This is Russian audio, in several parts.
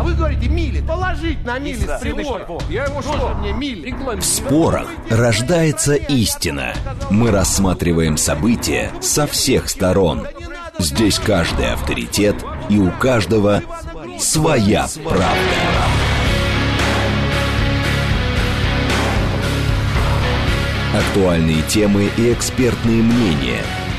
А вы говорите, мили. Положить на мили с прибор. Я ему что? В спорах рождается истина. Мы рассматриваем события со всех сторон. Здесь каждый авторитет и у каждого своя правда. Актуальные темы и экспертные мнения,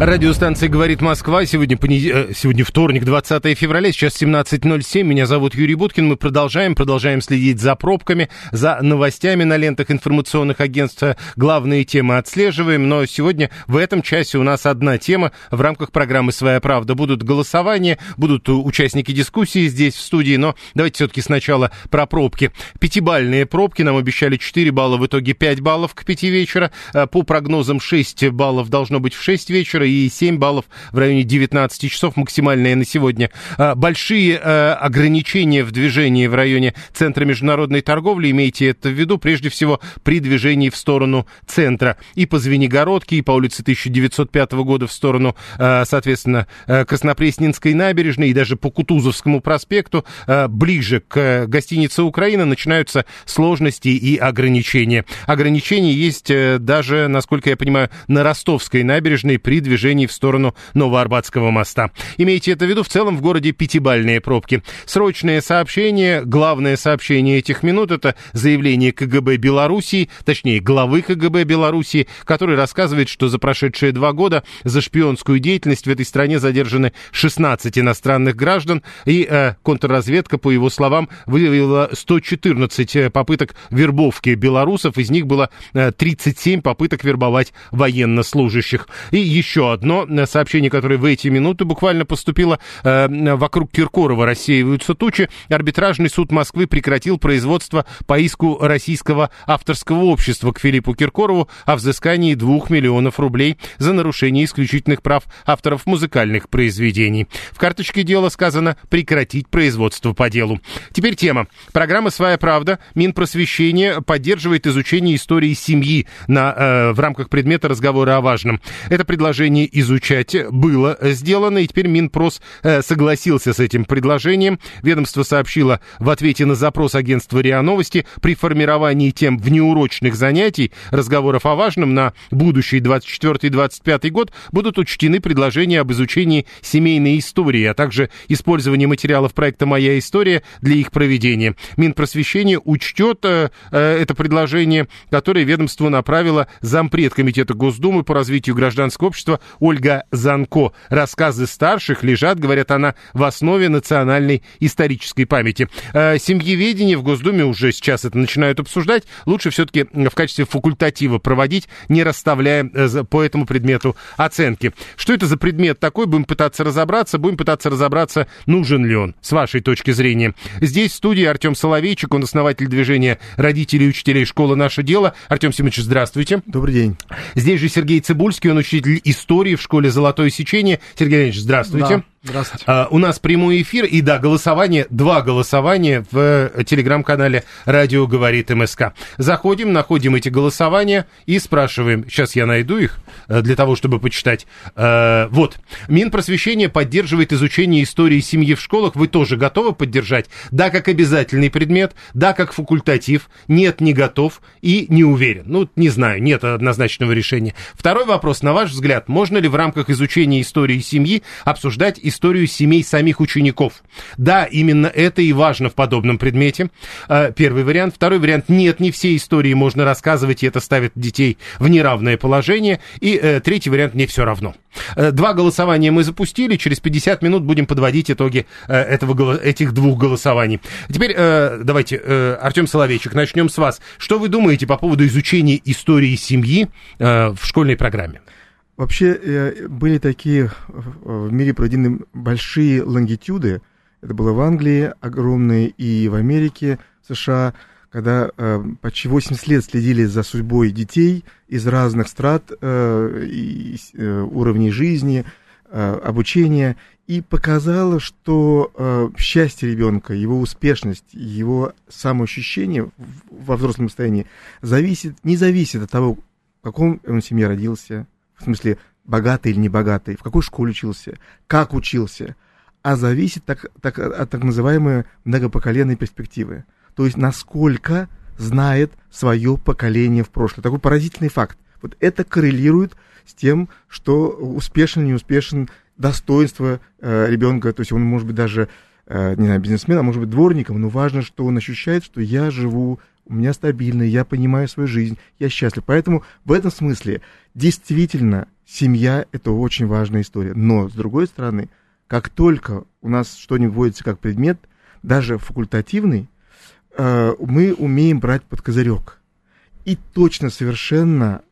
Радиостанция «Говорит Москва». Сегодня вторник, 20 февраля, сейчас 17:07. Меня зовут Юрий Будкин. Мы продолжаем следить за пробками, за новостями на лентах информационных агентств. Главные темы отслеживаем. Но сегодня в этом часе у нас одна тема. В рамках программы «Своя правда» будут голосования, будут участники дискуссии здесь, в студии. Но давайте все-таки сначала про пробки. Пятибалльные пробки. Нам обещали 4 балла, в итоге 5 баллов к 5 вечера. По прогнозам 6 баллов должно быть в 6 вечера. И 7 баллов в районе 19 часов, максимальное на сегодня. Большие ограничения в движении в районе Центра международной торговли, имейте это в виду, прежде всего при движении в сторону центра. И по Звенигородке, и по улице 1905 года в сторону, соответственно, Краснопресненской набережной, и даже по Кутузовскому проспекту, ближе к гостинице «Украина», начинаются сложности и ограничения. Ограничения есть даже, насколько я понимаю, на Ростовской набережной при движении в сторону Новоарбатского моста. Имейте это в виду, в целом в городе пятибалльные пробки. Срочное сообщение, главное сообщение этих минут, это заявление КГБ Белоруссии, точнее главы КГБ Белоруссии, который рассказывает, что за прошедшие 2 года за шпионскую деятельность в этой стране задержаны 16 иностранных граждан, и контрразведка, по его словам, выявила 114 попыток вербовки белорусов, из них было 37 попыток вербовать военнослужащих. И еще одно сообщение, которое в эти минуты буквально поступило. Вокруг Киркорова рассеиваются тучи. Арбитражный суд Москвы прекратил производство по иску Российского авторского общества к Филиппу Киркорову о взыскании 2 миллионов рублей за нарушение исключительных прав авторов музыкальных произведений. В карточке дела сказано прекратить производство по делу. Теперь тема. Программа «Своя правда». Минпросвещения поддерживает изучение истории семьи в рамках предмета «Разговоры о важном». Это предложение изучать было сделано, и теперь Минпрос согласился с этим предложением. Ведомство сообщило в ответе на запрос агентства РИА Новости: при формировании тем внеурочных занятий «Разговоров о важном» на будущий 2024-2025 год будут учтены предложения об изучении семейной истории, а также использование материалов проекта «Моя история» для их проведения. Минпросвещение учтет это предложение, которое ведомство направило зампред Комитета Госдумы по развитию гражданского общества Ольга Занко. Рассказы старших лежат, говорят она, в основе национальной исторической памяти. Семьеведение в Госдуме уже сейчас это начинают обсуждать. Лучше все-таки в качестве факультатива проводить, не расставляя по этому предмету оценки. Что это за предмет такой? Будем пытаться разобраться, нужен ли он, с вашей точки зрения. Здесь в студии Артем Соловейчик, он основатель движения родителей и учителей школы «Наше дело». Артем Семенович, здравствуйте. Добрый день. Здесь же Сергей Цыбульский, он учитель истории в школе «Золотое сечение». Сергей Леонидович, здравствуйте. Да. Здравствуйте. У нас прямой эфир, и да, два голосования в телеграм-канале «Радио Говорит МСК». Заходим, находим эти голосования и спрашиваем, сейчас я найду их для того, чтобы почитать. Вот, Минпросвещение поддерживает изучение истории семьи в школах, вы тоже готовы поддержать? Да, как обязательный предмет, да, как факультатив, нет, не готов и не уверен. Ну, не знаю, нет однозначного решения. Второй вопрос, на ваш взгляд, можно ли в рамках изучения истории семьи обсуждать историю семей самих учеников? Да, именно это и важно в подобном предмете. Первый вариант. Второй вариант. Нет, не все истории можно рассказывать, и это ставит детей в неравное положение. И третий вариант. Мне все равно. Два голосования мы запустили. Через 50 минут будем подводить итоги этих двух голосований. Теперь давайте, Артем Соловейчик, начнем с вас. Что вы думаете по поводу изучения истории семьи в школьной программе? Вообще были такие в мире проведены большие лонгитюды. Это было в Англии огромные и в Америке, в США, когда почти 80 лет следили за судьбой детей из разных страт и уровней жизни, обучения и показала, что счастье ребенка, его успешность, его самоощущение во взрослом состоянии не зависит от того, в каком он семье родился, в смысле богатый или небогатый, в какой школе учился, как учился, а зависит от так называемой многопоколенной перспективы. То есть насколько знает свое поколение в прошлом. Такой поразительный факт. Вот это коррелирует с тем, что успешен, неуспешен, достоинство ребенка. То есть он может быть даже, не знаю, бизнесменом, а может быть дворником, но важно, что он ощущает, что я живу, у меня стабильно, я понимаю свою жизнь, я счастлив. Поэтому в этом смысле действительно семья – это очень важная история. Но, с другой стороны, как только у нас что-нибудь вводится как предмет, даже факультативный, мы умеем брать под козырек. И точно совершенно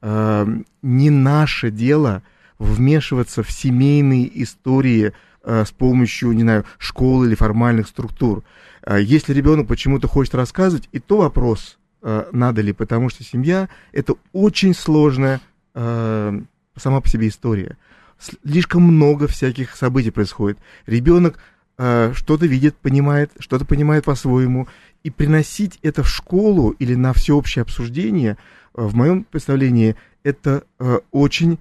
не наше дело вмешиваться в семейные истории с помощью, не знаю, школы или формальных структур. Если ребенок почему-то хочет рассказывать, и то вопрос, надо ли, потому что семья – это очень сложная сама по себе история. Слишком много всяких событий происходит. Ребенок что-то видит, понимает, что-то понимает по-своему. И приносить это в школу или на всеобщее обсуждение, в моем представлении, это очень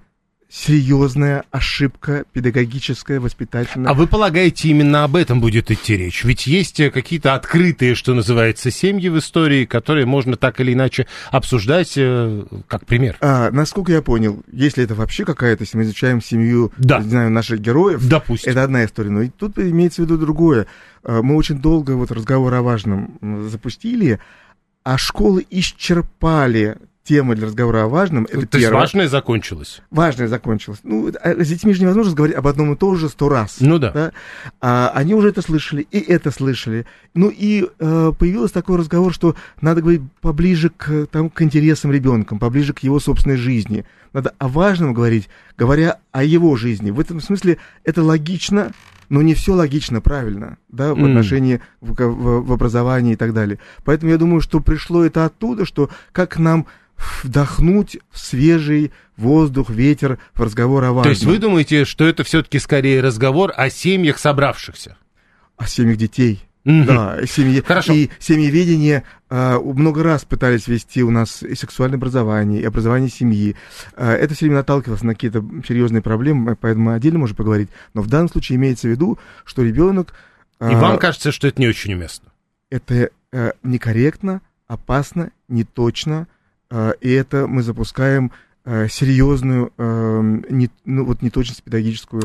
серьезная ошибка педагогическая, воспитательная. А вы полагаете, именно об этом будет идти речь? Ведь есть какие-то открытые, что называется, семьи в истории, которые можно так или иначе обсуждать, как пример. Насколько я понял, если это вообще какая-то, если мы изучаем семью, да, не знаю, наших героев, допустим, это одна история. Но и тут имеется в виду другое. Мы очень долго вот разговор о важном запустили, а школы исчерпали темы для разговора о важном. Это то есть важное закончилось? Важное закончилось. Ну, с детьми же невозможно говорить об одном и том же 100 раз. Ну да. Да? Они уже это слышали. Ну и появился такой разговор, что надо говорить поближе к интересам ребенка, поближе к его собственной жизни. Надо о важном говорить, говоря о его жизни. В этом смысле это логично, но не все логично правильно, да, в отношении в образовании и так далее. Поэтому я думаю, что пришло это оттуда, что как нам вдохнуть свежий воздух, ветер в разговор о важном. То есть вы думаете, что это все-таки скорее разговор о семьях собравшихся? О семьях детей. Да, семьи. Хорошо. И семьеведение много раз пытались вести у нас и сексуальное образование, и образование семьи. Это все время наталкивалось на какие-то серьезные проблемы, поэтому мы отдельно можем поговорить. Но в данном случае имеется в виду, что ребенок... И вам кажется, что это не очень уместно? Это некорректно, опасно, неточно, и это мы запускаем серьезную неточность педагогическую.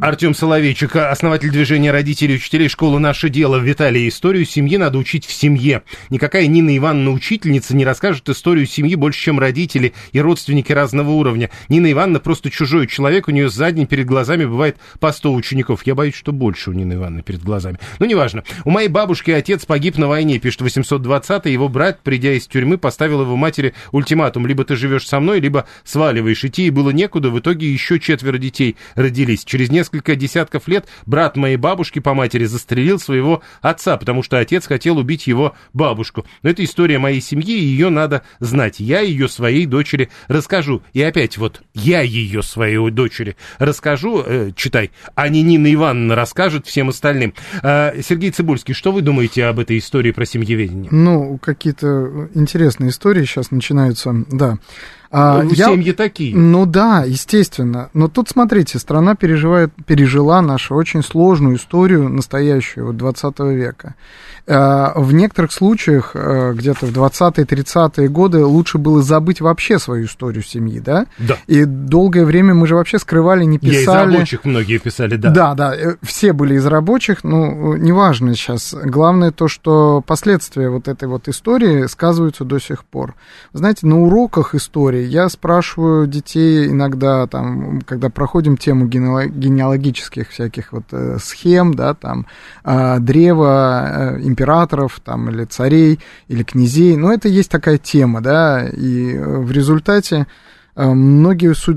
Артем Соловейчик, основатель движения родителей и учителей школы «Наше дело» в Италии. Историю семьи надо учить в семье. Никакая Нина Ивановна учительница не расскажет историю семьи больше, чем родители и родственники разного уровня. Нина Ивановна просто чужой человек, у нее за день перед глазами бывает по 100 учеников. Я боюсь, что больше у Нины Ивановны перед глазами. Но неважно. У моей бабушки отец погиб на войне, пишет 820-й. Его брат, придя из тюрьмы, поставил его матери ультиматум: либо ты живешь со мной, либо сваливаешь. Идти и было некуда, в итоге еще 4 детей родились. Через несколько десятков лет брат моей бабушки по матери застрелил своего отца, потому что отец хотел убить его бабушку. Но это история моей семьи, и ее надо знать. Я ее своей дочери расскажу. И опять вот я ее своей дочери расскажу, читай, а не Нина Ивановна расскажет всем остальным. Сергей Цыбульский, что вы думаете об этой истории про семьеведение? Ну, какие-то интересные истории сейчас начинаются, да. Семьи такие. Ну да, естественно. Но тут, смотрите, страна пережила нашу очень сложную историю настоящую, 20 века. В некоторых случаях, где-то в 20-е, 30-е годы, лучше было забыть вообще свою историю семьи, да? Да. И долгое время мы же вообще скрывали, не писали. Я из рабочих многие писали, да. Да, да, все были из рабочих, но неважно сейчас. Главное то, что последствия вот этой вот истории сказываются до сих пор. Знаете, на уроках истории я спрашиваю детей иногда, там, когда проходим тему генеалогических всяких вот схем, да, там, древа императоров, там, или царей, или князей, но это есть такая тема, да, и в результате многие с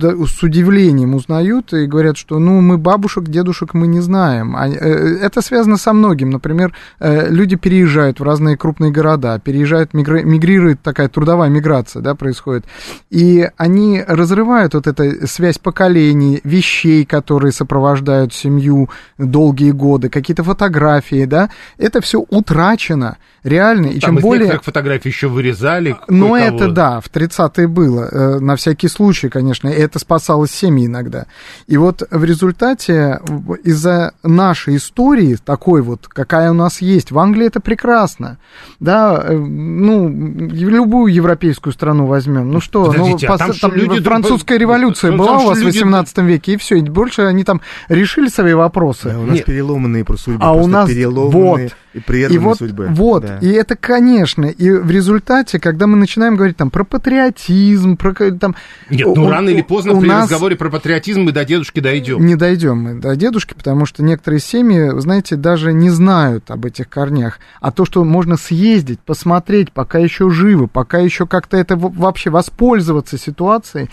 удивлением узнают и говорят, что ну, мы бабушек, дедушек мы не знаем. Это связано со многим. Например, люди переезжают в разные крупные города, переезжают, мигрирует, такая трудовая миграция, да, происходит. И они разрывают вот эту связь поколений, вещей, которые сопровождают семью долгие годы, какие-то фотографии, да. Это все утрачено, реально. И там из некоторых фотографий еще вырезали. Ну, это да, в 30-е было, на всякий случаи, конечно, и это спасало семьи иногда. И вот в результате из-за нашей истории, такой вот, какая у нас есть, в Англии это прекрасно, да, ну, любую европейскую страну возьмем, ну что, подождите, ну, а там люди... французская революция там была у вас в 18 веке, и все, и больше они там решили свои вопросы. Да, у нас нет. Переломанные судьбы, а у нас переломанные и прерванные вот, судьбы. Вот, да. И это, конечно, и в результате, когда мы начинаем говорить там про патриотизм, про там... Нет, ну рано или поздно при разговоре про патриотизм мы до дедушки дойдем. Не дойдем мы до дедушки, потому что некоторые семьи, знаете, даже не знают об этих корнях. А то, что можно съездить, посмотреть, пока еще живы, пока еще как-то это вообще воспользоваться ситуацией,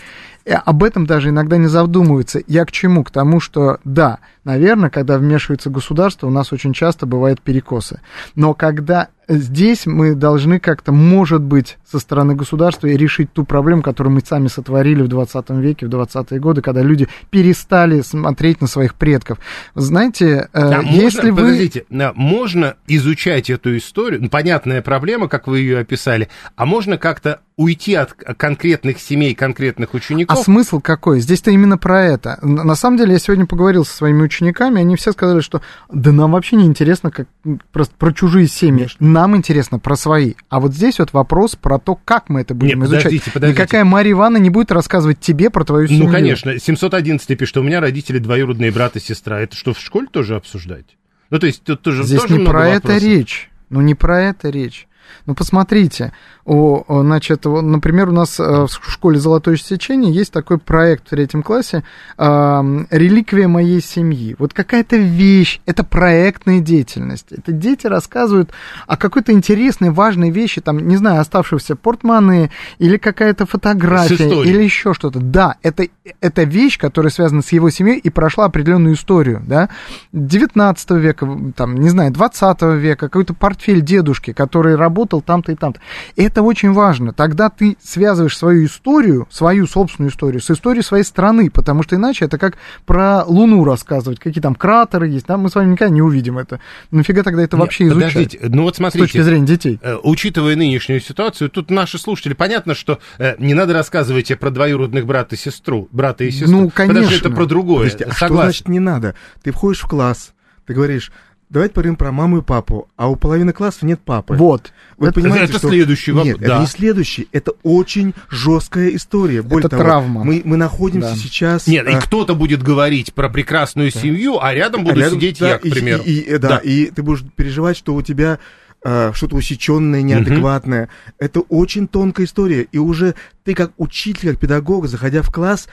об этом даже иногда не задумываются. Я к чему? К тому, что да, наверное, когда вмешивается государство, у нас очень часто бывают перекосы. Но когда здесь мы должны как-то, может быть, со стороны государства и решить ту проблему, которую мы сами сотворили в 20 веке, в 20-е годы, когда люди перестали смотреть на своих предков. Знаете, а если можно, вы... Подождите, можно изучать эту историю, понятная проблема, как вы ее описали, а можно как-то уйти от конкретных семей, конкретных учеников. А смысл какой? Здесь-то именно про это. На самом деле, я сегодня поговорил со своими учениками, они все сказали, что да нам вообще не интересно как, про чужие семьи, конечно. Нам интересно про свои. А вот здесь вот вопрос про то, как мы это будем изучать. Подождите. Никакая Марья Ивановна не будет рассказывать тебе про твою семью. Ну, конечно. 711 пишет, что у меня родители двоюродные брат и сестра. Это что, в школе тоже обсуждать? Ну, то есть, тут тоже много вопросов. Здесь не про это речь. Ну, не про это речь. Ну, посмотрите, значит, например, у нас в школе «Золотое сечение» есть такой проект в 3 классе «Реликвия моей семьи». Вот какая-то вещь, это проектная деятельность. Это дети рассказывают о какой-то интересной, важной вещи, там, не знаю, оставшихся портмоне или какая-то фотография, или еще что-то. Да, это вещь, которая связана с его семьей и прошла определенную историю, да, 19 века, там, не знаю, 20 века, какой-то портфель дедушки, который работал там-то и там-то. Это очень важно. Тогда ты связываешь свою историю, свою собственную историю, с историей своей страны, потому что иначе это как про Луну рассказывать, какие там кратеры есть, да, мы с вами никогда не увидим это. Нафига тогда это вообще изучать? Подождите, ну вот смотрите. С точки зрения детей. Учитывая нынешнюю ситуацию, тут наши слушатели, понятно, что не надо рассказывать про двоюродных брата и сестру, ну, конечно. Потому что это про другое. Подождите, а что значит не надо? Ты входишь в класс, ты говоришь... Давайте поговорим про маму и папу, а у половины классов нет папы. Вот. Вы понимаете, это что... следующий вопрос. Нет, да. Это не следующий, это очень жесткая история. Более это того, травма. Мы находимся да. сейчас... Нет, и кто-то будет говорить про прекрасную да. семью, а рядом буду сидеть да, я, к примеру. Да, и ты будешь переживать, что у тебя что-то усеченное, неадекватное. Угу. Это очень тонкая история, и уже... Ты как учитель, как педагог, заходя в класс,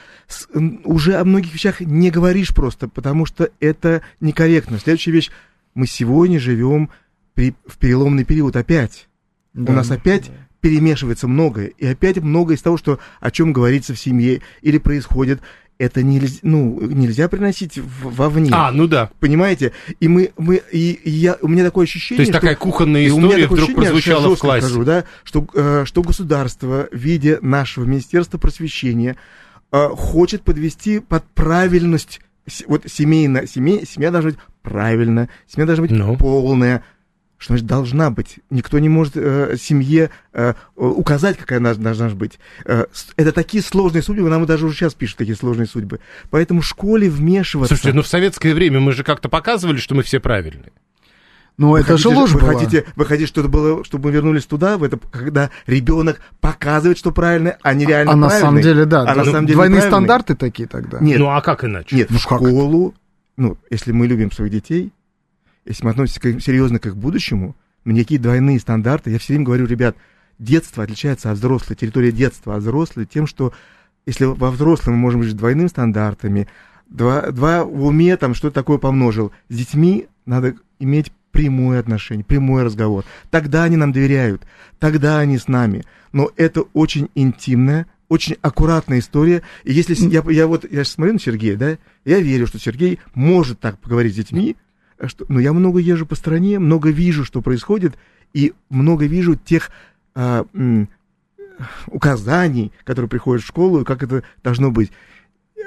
уже о многих вещах не говоришь просто, потому что это некорректно. Следующая вещь... Мы сегодня живем в переломный период опять. Да. У нас опять перемешивается многое. И опять многое из того, что, о чем говорится в семье или происходит, это нельзя приносить вовне. А, ну да. Понимаете? И, у меня такое ощущение... То есть такая кухонная история вдруг прозвучала в классе. Скажу, да, что государство в виде нашего Министерства просвещения хочет подвести под правильность... Вот семья должна быть правильно, семья должна быть полная. Что значит должна быть? Никто не может семье указать, какая она должна быть. Это такие сложные судьбы, нам даже уже сейчас пишут такие сложные судьбы. Поэтому в школе вмешиваться... Слушайте, в советское время мы же как-то показывали, что мы все правильные. Ну, это же ложь была. Вы хотите, что это было, чтобы мы вернулись туда, в это, когда ребенок показывает, что правильно, а не реально правильно. А на самом деле, да. А на самом деле двойные стандарты такие тогда. Нет. Ну, а как иначе? Нет, в школу, если мы любим своих детей, если мы относимся серьезно к их будущему, никакие двойные стандарты, я все время говорю, ребят, детство отличается от взрослой, территория детства от взрослой тем, что если во взрослом мы можем жить двойными стандартами, два в уме там что-то такое помножил, с детьми надо иметь прямое отношение, прямой разговор. Тогда они нам доверяют, тогда они с нами. Но это очень интимная, очень аккуратная история. И если я смотрю на Сергея, да, я верю, что Сергей может так поговорить с детьми, но я много езжу по стране, много вижу, что происходит, и много вижу тех указаний, которые приходят в школу, и как это должно быть.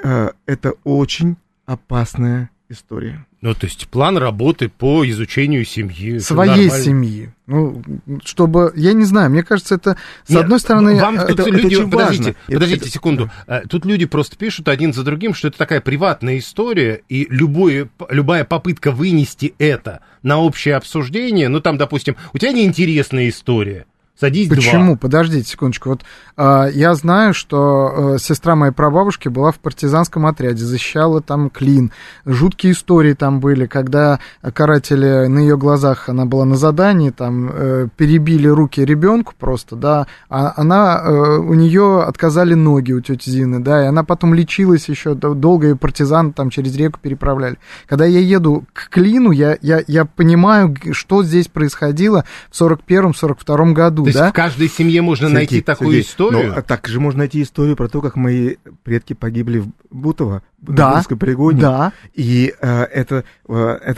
Это очень опасная история. Ну, то есть план работы по изучению семьи. Своей семьи. Ну, чтобы, я не знаю, мне кажется, это, с одной стороны... Вам это люди, это очень подождите, важно. Подождите секунду. Тут люди просто пишут один за другим, что это такая приватная история, и любая попытка вынести это на общее обсуждение, ну, там, допустим, у тебя неинтересная история. Садись. Почему? Два. Подождите секундочку. Вот я знаю, что сестра моей прабабушки была в партизанском отряде, защищала там Клин. Жуткие истории там были, когда каратели на ее глазах, она была на задании, там перебили руки ребенку просто, да. А она, у нее отказали ноги у тети Зины, да, и она потом лечилась еще долго, и партизан там через реку переправляли. Когда я еду к Клину, я понимаю, что здесь происходило в 41-42 году. То есть в каждой семье можно найти такую историю? Ну, а так же можно найти историю про то, как мои предки погибли в Бутово, на Бутовском полигоне. Да. И это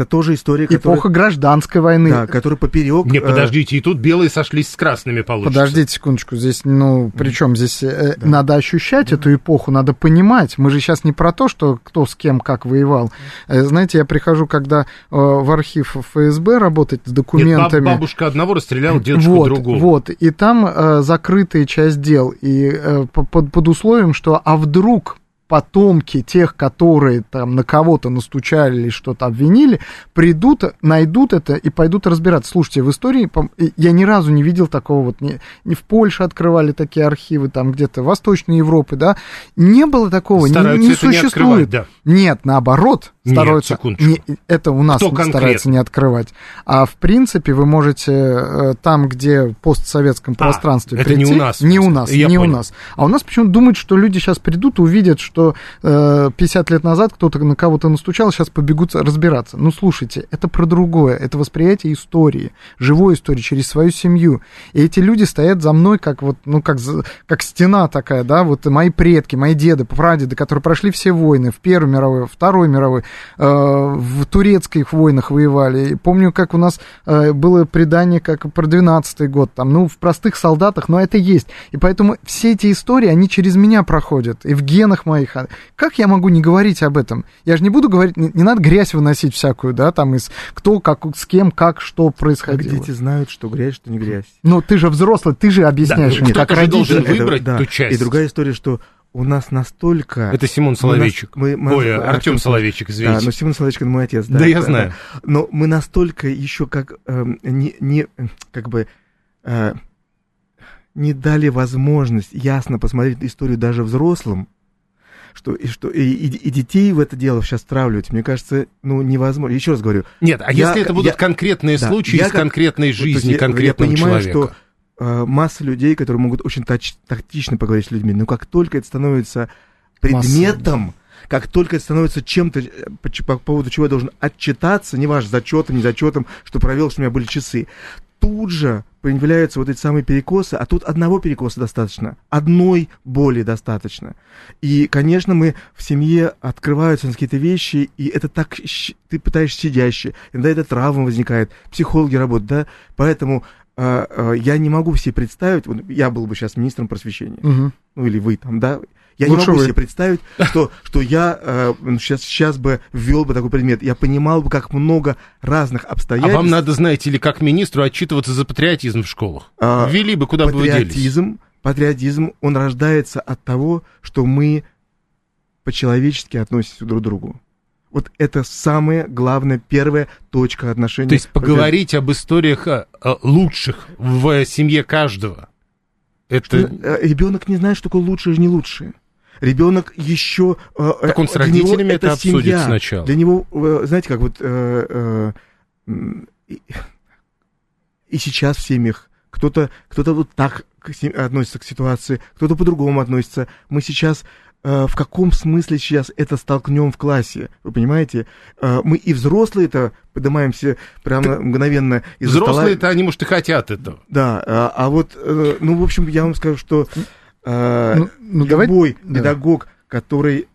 тоже история, которая... Эпоха гражданской войны. Да, которая поперек... Не, подождите, и тут белые сошлись с красными, получится. Подождите секундочку, здесь, ну, причем здесь надо ощущать эту эпоху, надо понимать. Мы же сейчас не про то, что кто с кем как воевал. Знаете, я прихожу, когда в архив ФСБ работать с документами... Нет, бабушка одного расстреляла, дедушку другого. Вот. И там закрытая часть дел, и под условием, что а вдруг потомки тех, которые там на кого-то настучали или что-то обвинили, придут, найдут это и пойдут разбираться. Слушайте, в истории я ни разу не видел такого вот, не в Польше открывали такие архивы, там где-то в Восточной Европе, да, не было такого, не существует. Не да. Нет, наоборот, стараются, это у нас стараются не открывать. А в принципе вы можете там, где в постсоветском пространстве прийти, это не у нас. А у нас почему-то думают, что люди сейчас придут и увидят, что 50 лет назад кто-то на кого-то настучал, сейчас побегут разбираться. Ну, слушайте, это про другое. Это восприятие истории, живой истории, через свою семью. И эти люди стоят за мной, как вот, ну, как стена такая, да, вот мои предки, мои деды, прадеды, которые прошли все войны, в Первой мировой, в Второй мировой, в турецких войнах воевали. И помню, как у нас было предание, как про 12-й год, там, ну, в простых солдатах, но это есть. И поэтому все эти истории, они через меня проходят. И в генах моих. Как я могу не говорить об этом? Я же не буду говорить, не надо грязь выносить всякую, да, там, из кто, как, с кем, как, что происходило. Дети знают, что грязь, что не грязь. Ну, ты же взрослый, ты же объясняешь. Да, нет, кто-то же должен выбрать ту часть. И другая история, что у нас настолько... Это Симон Соловейчик. Артем Соловейчик, извините. Да, но Симон Соловейчик — это мой отец. Да, я знаю. Но мы настолько еще не дали возможность ясно посмотреть историю даже взрослым, что и детей в это дело сейчас травливать, мне кажется, ну, невозможно. Еще раз говорю. Нет, а если это будут конкретные случаи из конкретной жизни конкретного человека? Я понимаю, что масса людей, которые могут очень тактично поговорить с людьми, но как только это становится предметом, как только это становится чем-то, по поводу чего я должен отчитаться, неважно, зачетом, не зачетом, что провел, что у меня были часы, тут же появляются вот эти самые перекосы, а тут одного перекоса достаточно, одной боли достаточно. И, конечно, мы в семье открываются какие-то вещи, и это так, ты пытаешься сидяще, иногда эта травма возникает, психологи работают, да, поэтому я не могу себе представить, вот я был бы сейчас министром просвещения, ну или вы там, да, я не могу себе представить, что я сейчас бы ввел бы такой предмет. Я понимал бы, как много разных обстоятельств. А вам надо, знаете ли, как министру отчитываться за патриотизм в школах? Ввели бы, куда бы вы делись? Патриотизм, он рождается от того, что мы по-человечески относимся друг к другу. Вот это самая главная, первая точка отношения. То есть поговорить об историях лучших в семье каждого. Ребенок не знает, что такое лучшее и не лучшее. Ребенок еще... Так он с родителями это обсудит семья. Сначала. Для него, знаете, как вот... И сейчас в семьях кто-то вот так относится к ситуации, кто-то по-другому относится. Мы сейчас... В каком смысле сейчас это столкнем в классе? Вы понимаете? Мы и взрослые-то поднимаемся прямо мгновенно из-за стола. Взрослые-то, они, может, и хотят этого. Да, а вот, ну, в общем, я вам скажу, что... Любой педагог, который...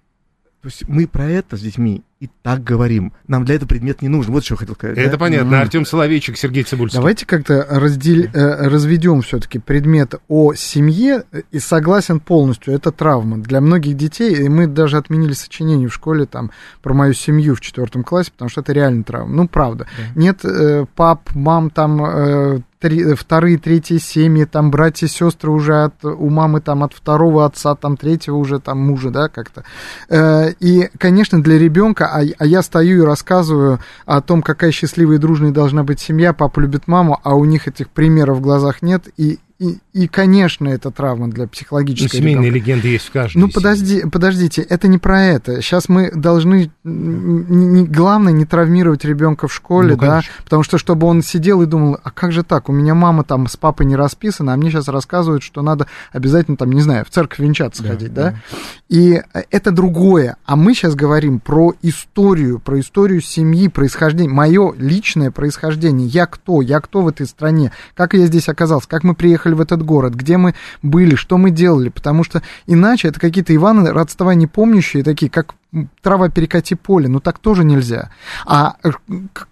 То есть мы про это с детьми и так говорим. Нам для этого предмет не нужен. Вот что я хотел сказать. Это да? Понятно. Артем Соловейчик, Сергей Цыбульский. Давайте как-то разведем все-таки предмет о семье. И согласен полностью, это травма для многих детей. И мы даже отменили сочинение в школе там, про мою семью в 4 классе, потому что это реально травма. Ну, правда. Да. Нет пап, мам там... вторые, третьи семьи, там, братья, сестры уже у мамы, там, от второго отца, там, третьего уже, там, мужа, да, как-то. И, конечно, для ребенка, а я стою и рассказываю о том, какая счастливая и дружная должна быть семья, папа любит маму, а у них этих примеров в глазах нет, и, конечно, это травма для психологической ребенка. Семейные легенды есть в каждой. Ну, подождите, это не про это. Сейчас мы должны, главное, не травмировать ребенка в школе, ну, да, потому что, чтобы он сидел и думал, а как же так, у меня мама там с папой не расписана, а мне сейчас рассказывают, что надо обязательно там, не знаю, в церковь венчаться ходить, да? И это другое. А мы сейчас говорим про историю семьи, происхождение, мое личное происхождение. Я кто в этой стране, как я здесь оказался, как мы приехали в этот город, где мы были, что мы делали, потому что иначе это какие-то Иваны родства не помнящие, такие, как трава перекати поле, но так тоже нельзя. А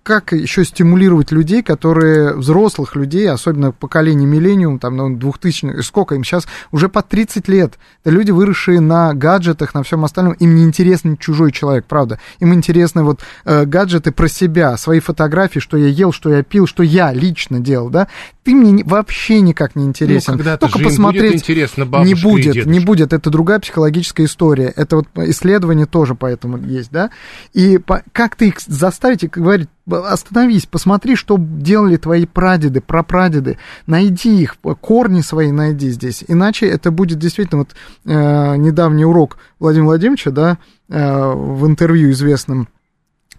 как еще стимулировать людей, которые, взрослых людей, особенно поколение миллениум, там, ну, 2000, сколько им сейчас, уже по 30 лет. Это люди, выросшие на гаджетах, на всем остальном, им не интересен чужой человек, правда. Им интересны вот гаджеты про себя, свои фотографии, что я ел, что я пил, что я лично делал, да. Ты мне вообще никак не интересен. Ну, только посмотреть не будет. Это другая психологическая история. Это вот исследование тоже поэтому есть, да, и как ты их заставить и говорить, остановись, посмотри, что делали твои прадеды, прапрадеды, найди их, корни свои найди здесь, иначе это будет действительно, вот недавний урок Владимира Владимировича, да, в интервью известном,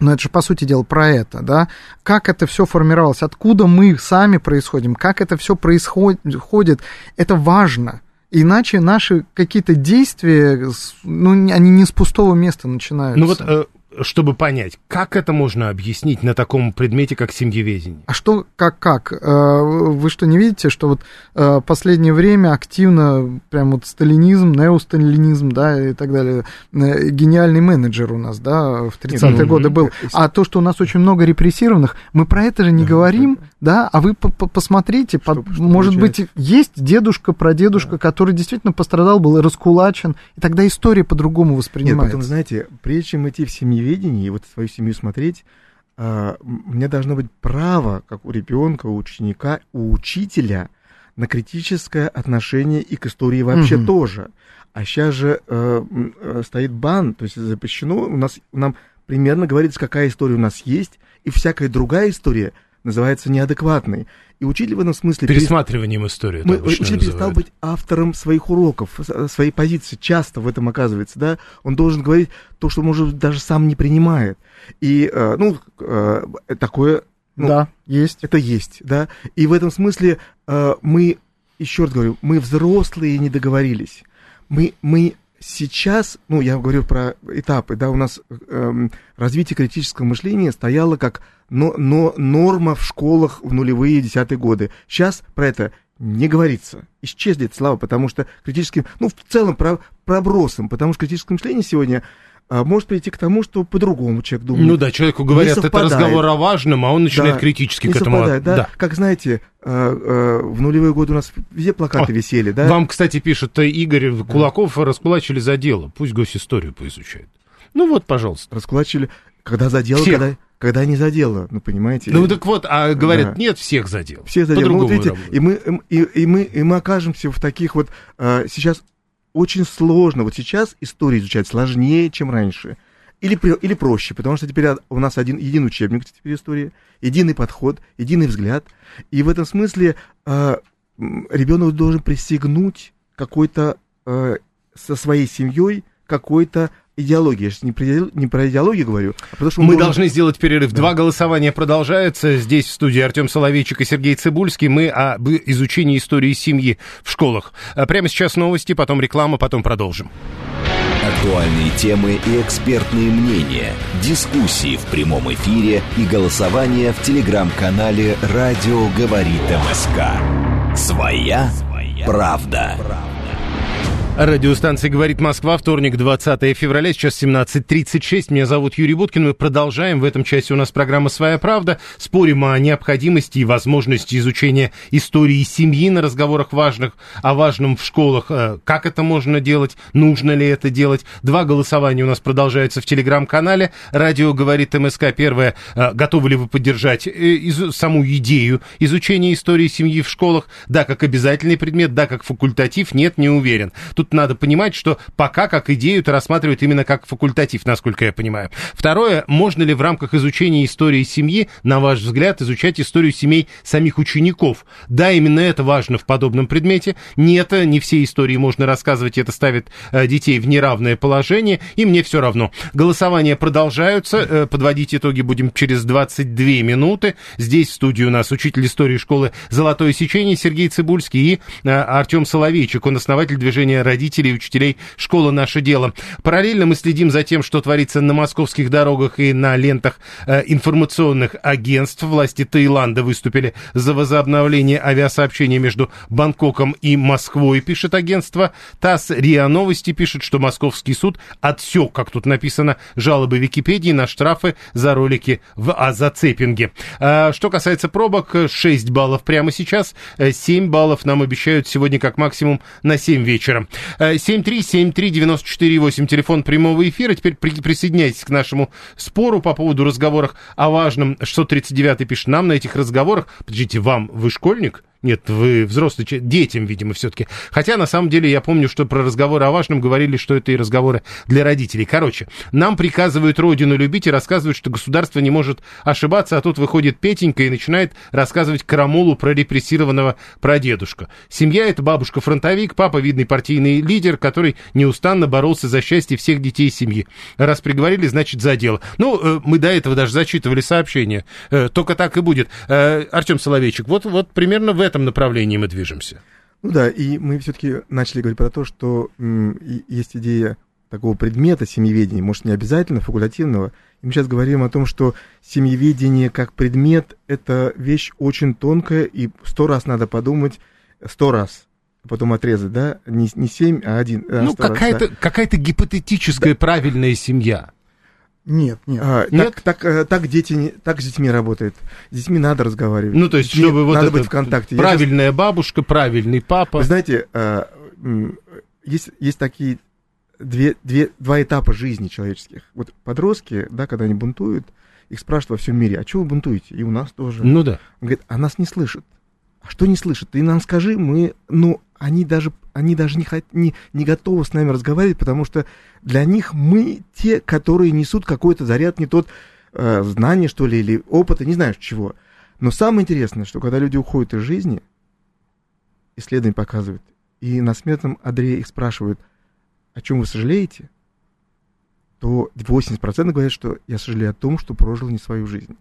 но это же, по сути дела, про это, да, как это все формировалось, откуда мы сами происходим, как это все происходит, это важно. Иначе наши какие-то действия, ну, они не с пустого места начинаются. Ну вот, чтобы понять, как это можно объяснить на таком предмете, как семьеведение? А что, как? Вы что, не видите, что вот в последнее время активно прям вот сталинизм, неосталинизм, да, и так далее, гениальный менеджер у нас, да, в 30-е годы был. А то, что у нас очень много репрессированных, мы про это же не говорим, да, а вы посмотрите, может быть, есть дедушка, прадедушка, который действительно пострадал, был раскулачен, и тогда история по-другому воспринимается. Нет, потом, знаете, прежде чем идти в семьеведении и вот свою семью смотреть, у меня должно быть право, как у ребенка, у ученика, у учителя, на критическое отношение и к истории вообще тоже. А сейчас же стоит бан, то есть запрещено, нам примерно говорится, какая история у нас есть, и всякая другая история называется неадекватной. И учитель в этом смысле... Пересматриванием истории. Учитель перестал быть автором своих уроков, своей позиции. Часто в этом оказывается, да? Он должен говорить то, что, может быть, даже сам не принимает. И, такое... Ну, да, есть. Это есть, да? И в этом смысле мы, еще раз говорю, мы взрослые не договорились. Мы сейчас, ну, я говорю про этапы, да, у нас развитие критического мышления стояло как норма в школах в нулевые, 10-е годы. Сейчас про это не говорится. Исчезли эта слава, потому что критическим, ну, в целом пробросом, потому что критическое мышление сегодня может прийти к тому, что по-другому человек думает. Ну да, человеку говорят, это разговор о важном, а он начинает критически к этому. Да. Как, знаете... в нулевые годы у нас везде плакаты висели, да? Вам, кстати, пишут, Игорь Кулаков раскулачили за дело, пусть госисторию поизучает. Ну вот, пожалуйста. Раскулачили, когда за дело, когда не за дело, ну, понимаете? Ну так вот, а говорят, нет, всех за дело. Всех за дело. Ну, вот видите, и мы окажемся в таких вот... Сейчас очень сложно, вот сейчас историю изучать сложнее, чем раньше. Или проще, потому что теперь у нас единый учебник, теперь история, единый подход, единый взгляд. И в этом смысле ребенок должен присягнуть какой-то со своей семьей какой-то идеологии. Я сейчас не про идеологию говорю, а потому что... Мы должны сделать перерыв. Да. 2 голосования продолжаются. Здесь в студии Артем Соловейчик и Сергей Цыбульский. Мы об изучении истории семьи в школах. Прямо сейчас новости, потом реклама, потом продолжим. Актуальные темы и экспертные мнения, дискуссии в прямом эфире и голосование в телеграм-канале «Радио Говорит МСК». Своя правда. Радиостанция «Говорит Москва», вторник, 20 февраля, сейчас 17:36. Меня зовут Юрий Будкин. Мы продолжаем. В этом часе у нас программа «Своя правда». Спорим о необходимости и возможности изучения истории семьи на разговорах о важном в школах. Как это можно делать? Нужно ли это делать? Два голосования у нас продолжаются в телеграм-канале «Радио Говорит МСК». Первое. Готовы ли вы поддержать саму идею изучения истории семьи в школах? Да, как обязательный предмет, да, как факультатив. Нет, не уверен. Тут надо понимать, что пока как идею-то рассматривают именно как факультатив, насколько я понимаю. Второе, можно ли в рамках изучения истории семьи, на ваш взгляд, изучать историю семей самих учеников? Да, именно это важно в подобном предмете. Нет, не все истории можно рассказывать, это ставит детей в неравное положение, и мне все равно. Голосования продолжаются, подводить итоги будем через 22 минуты. Здесь в студии у нас учитель истории школы «Золотое сечение» Сергей Цыбульский и Артем Соловейчик, он основатель движения родителей и учителей школы «Наше дело». Параллельно мы следим за тем, что творится на московских дорогах и на лентах информационных агентств. Власти Таиланда выступили за возобновление авиасообщения между Бангкоком и Москвой, пишет агентство. ТАСС, РИА Новости пишет, что московский суд отсек, как тут написано, жалобы Википедии на штрафы за ролики в зацепинге. Что касается пробок, 6 баллов прямо сейчас, 7 баллов нам обещают сегодня как максимум на 7 вечера. 7373948, телефон прямого эфира. Теперь присоединяйтесь к нашему спору по поводу разговоров о важном. 639-й пишет нам на этих разговорах. Подождите, вам, вы школьник? Нет, вы взрослый, детям, видимо, все-таки. Хотя, на самом деле, я помню, что про разговоры о важном говорили, что это и разговоры для родителей. Короче, нам приказывают родину любить и рассказывают, что государство не может ошибаться, а тут выходит Петенька и начинает рассказывать карамулу про репрессированного прадедушка. Семья — это бабушка-фронтовик, папа — видный партийный лидер, который неустанно боролся за счастье всех детей семьи. Раз приговорили, значит, за дело. Ну, мы до этого даже зачитывали сообщение. Только так и будет. Артем Соловейчик, вот примерно в этом направлении мы движемся. Ну да, и мы все-таки начали говорить про то, что есть идея такого предмета семьеведения, может, не обязательно факультативного. И мы сейчас говорим о том, что семьеведение как предмет — это вещь очень тонкая, и 100 раз надо подумать, 100 раз. Потом отрезать, да? Не 7, а 1. Ну, какая-то, да. Какая-то гипотетическая, да. Правильная семья. Нет. Нет? Так с детьми работает. С детьми надо разговаривать. Ну, то есть, чтобы нет, вот надо быть в контакте. Правильная бабушка, правильный папа. Вы знаете, есть такие два этапа жизни человеческих. Вот подростки, да, когда они бунтуют, их спрашивают во всем мире: а чего вы бунтуете? И у нас тоже. Ну да. Он говорит: а нас не слышат. А что не слышат? Ты нам скажи, мы... Ну, они даже не готовы с нами разговаривать, потому что для них мы те, которые несут какой-то заряд, не тот знание, что ли, или опыта, не знаю чего. Но самое интересное, что когда люди уходят из жизни, исследования показывают, и на смертном одре их спрашивают, о чем вы сожалеете, то 80% говорят, что я сожалею о том, что прожил не свою жизнь.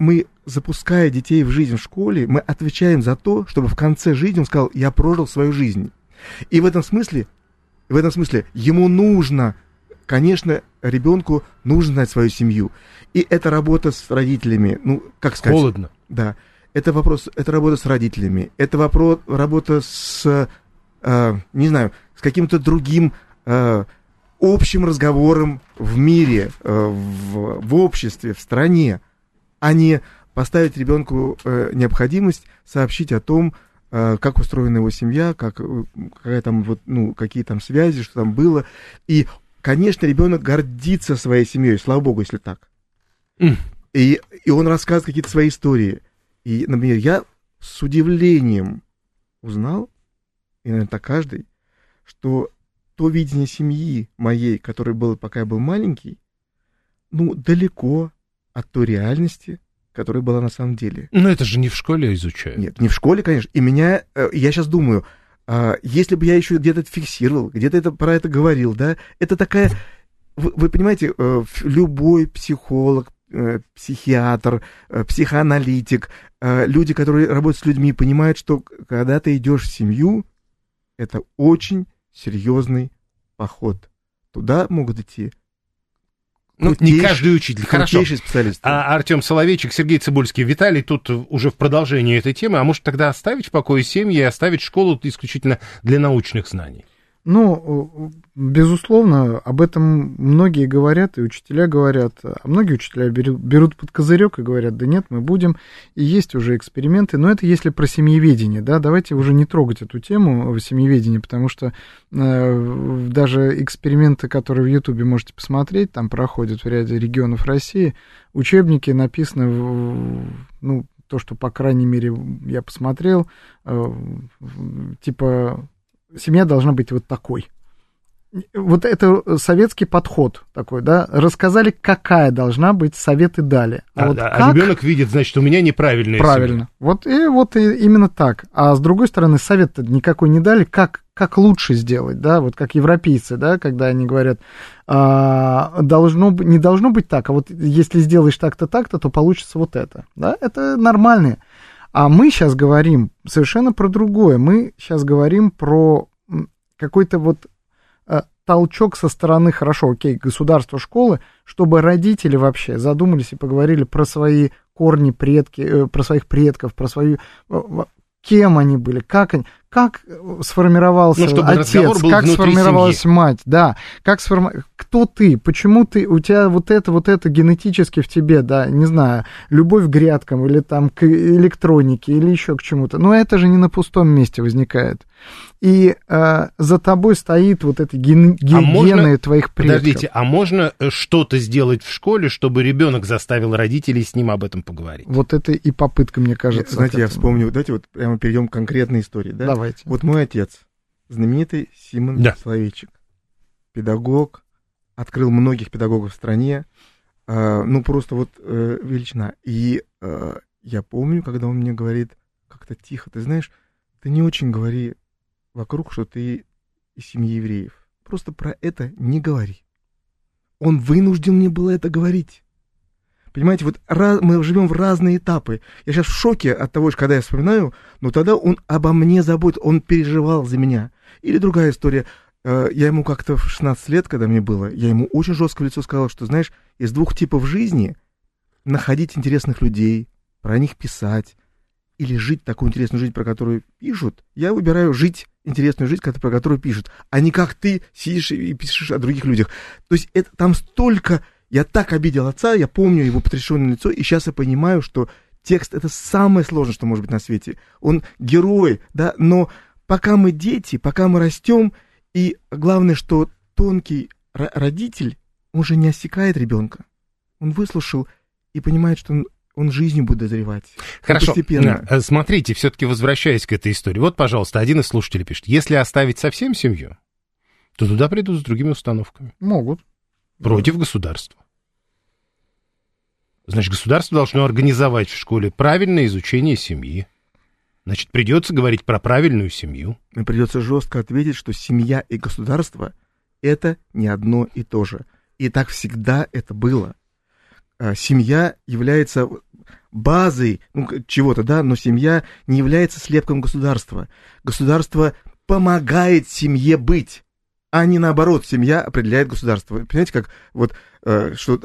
Мы, запуская детей в жизнь в школе, мы отвечаем за то, чтобы в конце жизни он сказал: я прожил свою жизнь. И в этом смысле ему нужно, конечно, ребенку нужно знать свою семью. И это работа с родителями, ну, как сказать... Холодно. Да. Это работа с родителями, это работа с, не знаю, с каким-то другим... общим разговором в мире, в обществе, в стране, а не поставить ребенку необходимость сообщить о том, как устроена его семья, какая там, вот, ну, какие там связи, что там было. И, конечно, ребенок гордится своей семьей, слава богу, если так. И он рассказывает какие-то свои истории. И, например, я с удивлением узнал, и, наверное, так каждый, что то видение семьи моей, которое было, пока я был маленький, ну, далеко от той реальности, которая была на самом деле. Но это же не в школе изучают. Нет, не в школе, конечно. И меня, я сейчас думаю, если бы я еще где-то это фиксировал, где-то это, про это говорил, да, это такая... Вы понимаете, любой психолог, психиатр, психоаналитик, люди, которые работают с людьми, понимают, что когда ты идешь в семью, это очень серьезный поход. Туда могут идти Ну, не каждый учитель, хорошо. Специалист. А Артем Соловейчик, Сергей Цыбульский, Виталий, тут уже в продолжении этой темы, а может тогда оставить в покое семьи и оставить школу исключительно для научных знаний? Ну, безусловно, об этом многие говорят, и учителя говорят, а многие учителя берут под козырек и говорят, да нет, мы будем, и есть уже эксперименты, но это если про семьеведение, да, давайте уже не трогать эту тему семьеведения, потому что даже эксперименты, которые в Ютубе можете посмотреть, там проходят в ряде регионов России, учебники написаны, ну, то, что, по крайней мере, я посмотрел, типа... Семья должна быть вот такой. Вот это советский подход такой, да. Рассказали, какая должна быть, советы дали. А, вот да, как... а ребенок видит, значит, у меня неправильная семья. Правильно. Вот и именно так. А с другой стороны, совет-то никакой не дали, как лучше сделать, да, вот как европейцы, да, когда они говорят, не должно быть так, а вот если сделаешь так-то, то получится вот это. Да, это нормально. А мы сейчас говорим совершенно про другое. Мы сейчас говорим про какой-то вот толчок со стороны, хорошо, окей, государства, школы, чтобы родители вообще задумались и поговорили про свои корни, предки, про своих предков, про свою... Кем они были, как сформировался отец, как сформировалась мать, да, кто ты, почему ты, у тебя вот это генетически в тебе, да, не знаю, любовь к грядкам или там к электронике или еще к чему-то, но это же не на пустом месте возникает. И за тобой стоит вот эти гены твоих предков. Подождите, а можно что-то сделать в школе, чтобы ребенок заставил родителей с ним об этом поговорить? Вот это и попытка, мне кажется. Знаете, я вспомню, давайте вот прямо перейдем к конкретной истории. Да? Давайте. Вот мой отец, знаменитый Симон Соловейчик, педагог, открыл многих педагогов в стране, ну просто вот величина. И я помню, когда он мне говорит как-то тихо, ты знаешь, ты не очень говори вокруг, что ты из семьи евреев. Просто про это не говори. Он вынужден мне было это говорить. Понимаете, вот мы живем в разные этапы. Я сейчас в шоке от того, когда я вспоминаю, но тогда он обо мне заботился, он переживал за меня. Или другая история. Я ему как-то в 16 лет, когда мне было, я ему очень жестко в лицо сказал, что, знаешь, из двух типов жизни находить интересных людей, про них писать, или жить такую интересную жизнь, про которую пишут, я выбираю жить интересную жизнь, про которую пишут, а не как ты сидишь и пишешь о других людях. То есть это там столько... Я так обидел отца, я помню его потрясенное лицо, и сейчас я понимаю, что текст — это самое сложное, что может быть на свете. Он герой, да, но пока мы дети, пока мы растем, и главное, что тонкий родитель, он же не осекает ребенка. Он выслушал и понимает, что он жизнью будет дозревать. Хорошо. Постепенно. Смотрите, все-таки возвращаясь к этой истории. Вот, пожалуйста, один из слушателей пишет. Если оставить совсем семью, то туда придут с другими установками. Могут. Против государства. Значит, государство должно организовать в школе правильное изучение семьи. Значит, придется говорить про правильную семью. И придется жестко ответить, что семья и государство — это не одно и то же. И так всегда это было. Семья является базой, ну, чего-то, да, но семья не является слепком государства. Государство помогает семье быть, а не наоборот, семья определяет государство. Понимаете, как вот, что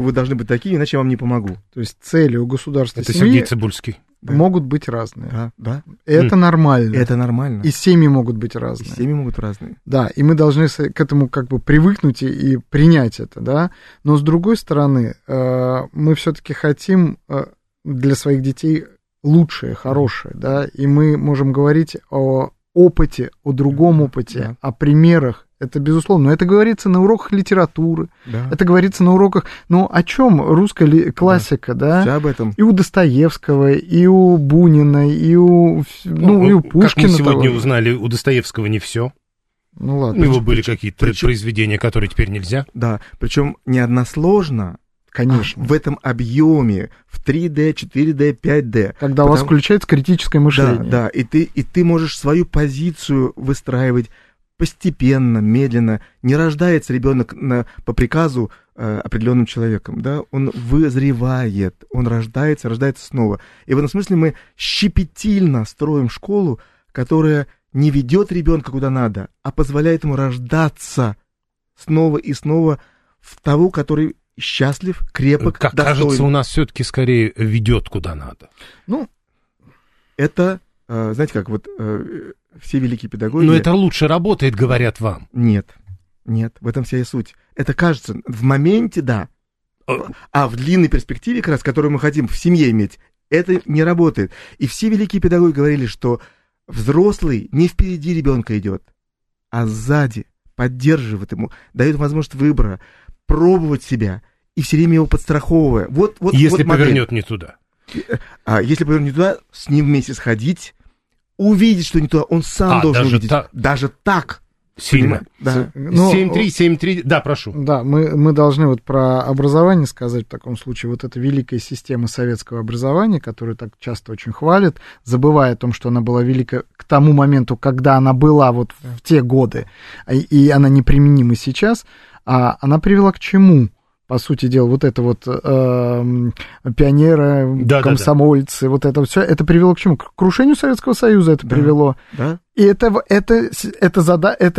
вы должны быть такие, иначе я вам не помогу. То есть цели у государства это семьи... Сергей Цыбульский. Да. Могут быть разные. Да. Это нормально. Это нормально. И семьи могут быть разные. Да, и мы должны к этому как бы привыкнуть и принять это, да. Но с другой стороны, мы все-таки хотим для своих детей лучшее, хорошее, да. И мы можем говорить о опыте, о другом опыте, о примерах. Это безусловно. Но это говорится на уроках литературы, это говорится на уроках... Ну, о чем русская классика, да? Все об этом. И у Достоевского, и у Бунина, и у, и у Пушкина. Как мы сегодня узнали, у Достоевского не все. Ну, ладно. У него были какие-то произведения, которые теперь нельзя. Да, причем не односложно, конечно, в этом объеме, в 3D, 4D, 5D. Когда у вас включается критическое мышление. Да, и ты можешь свою позицию выстраивать постепенно, медленно. Не рождается ребенок по приказу определенным человеком, да, он вызревает, он рождается снова. И в этом смысле мы щепетильно строим школу, которая не ведет ребенка куда надо, а позволяет ему рождаться снова и снова в того, который счастлив, крепок, как достоин. Кажется, у нас все-таки скорее ведет куда надо. Ну, это, знаете как, вот все великие педагоги... Но это лучше работает, говорят вам. Нет, нет, в этом вся и суть. Это кажется, в моменте, да. А в длинной перспективе, как раз, которую мы хотим в семье иметь, это не работает. И все великие педагоги говорили, что взрослый не впереди ребенка идет, а сзади, поддерживает ему, дает возможность выбора, пробовать себя и все время его подстраховывая. Вот, если вот повернет не туда. А если повернет не туда, с ним вместе сходить, увидеть, что не туда, он сам должен увидеть. Даже так. Сильно. Да. 7-3, да, прошу. Да, мы должны вот про образование сказать в таком случае. Вот эта великая система советского образования, которую так часто очень хвалят, забывая о том, что она была велика к тому моменту, когда она была вот в те годы, и она неприменима сейчас, а она привела к чему? По сути дела, вот это вот пионеры, комсомольцы, вот это все, это привело к чему? К крушению Советского Союза это привело. Да. И это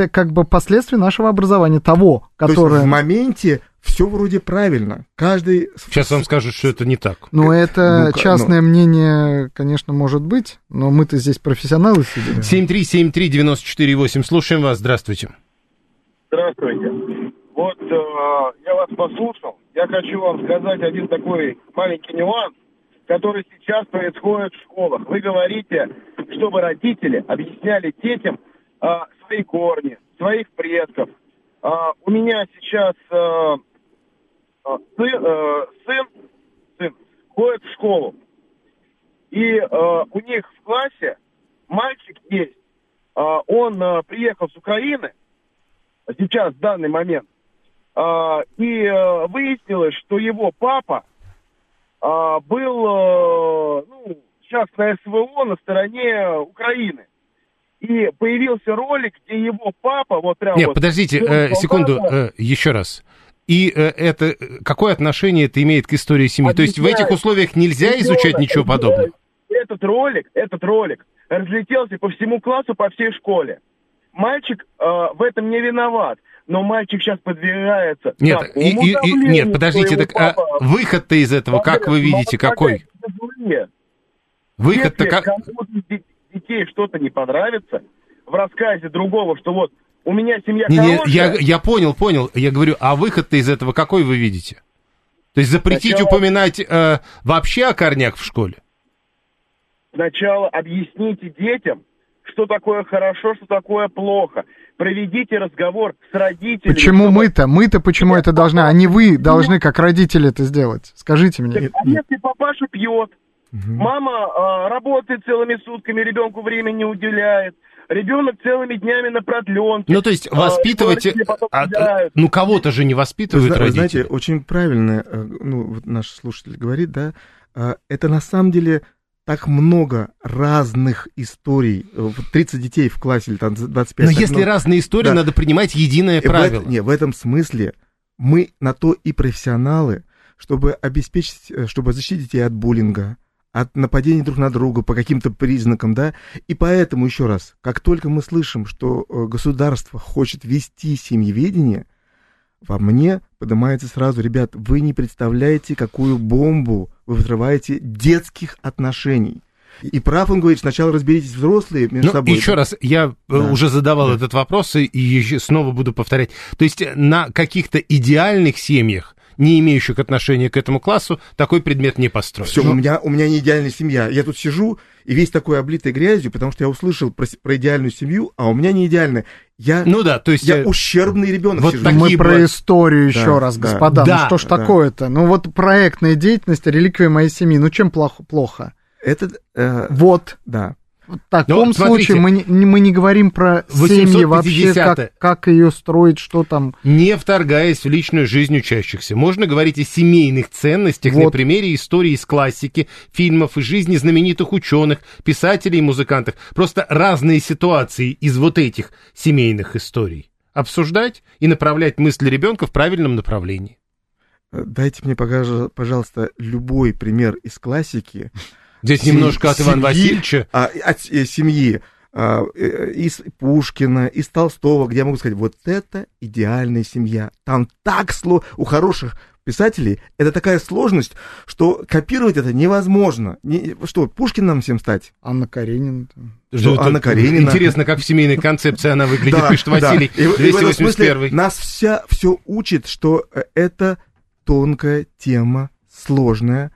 как бы последствия нашего образования, того, которое... То есть в моменте все вроде правильно. Каждый... Сейчас вам скажут, что это не так. Но это частное мнение, конечно, может быть, но мы-то здесь профессионалы сидим. 7373948, слушаем вас, здравствуйте. Здравствуйте. Вот я вас послушал, я хочу вам сказать один такой маленький нюанс, который сейчас происходит в школах. Вы говорите, чтобы родители объясняли детям свои корни, своих предков. У меня сейчас сын ходит в школу, и у них в классе мальчик есть, он приехал с Украины сейчас, в данный момент. И выяснилось, что его папа был сейчас на СВО на стороне Украины. И появился ролик, где его папа... вот прям. Нет, вот, подождите, секунду, еще раз. И это какое отношение это имеет к истории семьи? Объясняю. То есть в этих условиях нельзя изучать ничего подобного? Этот ролик разлетелся по всему классу, по всей школе. Мальчик в этом не виноват. Но мальчик сейчас подвергается... Нет, подождите, так, выход-то из этого, как вы видите, какой? Выход-то как... Если кому-то из детей что-то не понравится, в рассказе другого, что вот у меня семья хорошая... Я понял, я говорю, а выход-то из этого какой вы видите? То есть запретить упоминать вообще о корнях в школе? Сначала объясните детям, что такое хорошо, что такое плохо. Проведите разговор с родителями. Почему чтобы... мы-то? Мы-то почему это должны? А не вы должны, как родители, это сделать. Скажите мне. А если папаша пьет, мама работает целыми сутками, ребенку времени не уделяет, ребенок целыми днями на продленке. Ну, то есть воспитывать... кого-то же не воспитывают родители. Знаете, очень правильно вот наш слушатель говорит, да, это на самом деле... Так много разных историй. 30 детей в классе или там 25. Но если разные истории, надо принимать единое правило. В этом смысле мы на то и профессионалы, чтобы обеспечить, чтобы защитить детей от буллинга, от нападений друг на друга по каким-то признакам, да. И поэтому, еще раз, как только мы слышим, что государство хочет вести семьеведение, во мне поднимается сразу, ребят, вы не представляете, какую бомбу вы взрываете детских отношений. И прав он говорит, сначала разберитесь взрослые между собой. Еще раз, я уже задавал этот вопрос и снова буду повторять. То есть на каких-то идеальных семьях, не имеющих отношения к этому классу, такой предмет не построен. Все, у меня не идеальная семья. Я тут сижу и весь такой облитый грязью, потому что я услышал про идеальную семью, а у меня не идеальная. Я ущербный ребенок. Вот мы про историю еще раз, господа. Да, ну что ж такое-то? Ну вот проектная деятельность, реликвия моей семьи. Ну чем плохо? Это вот. Да. В таком случае мы не говорим про семьи вообще, как ее строить, что там... Не вторгаясь в личную жизнь учащихся. Можно говорить о семейных ценностях на примере истории из классики, фильмов и жизни знаменитых ученых, писателей и музыкантов. Просто разные ситуации из вот этих семейных историй. Обсуждать и направлять мысли ребенка в правильном направлении. Дайте мне, пожалуйста, любой пример из классики... Здесь немножко от Ивана Васильевича. От семьи. Из Пушкина, из Толстого, где я могу сказать, вот это идеальная семья. Там так у хороших писателей, это такая сложность, что копировать это невозможно. Что, Пушкин нам всем стать? Анна Каренина. Что, Анна Каренина. Интересно, как в семейной концепции она выглядит, пишет Василий, 281-й. Нас все учит, что это тонкая тема, сложная,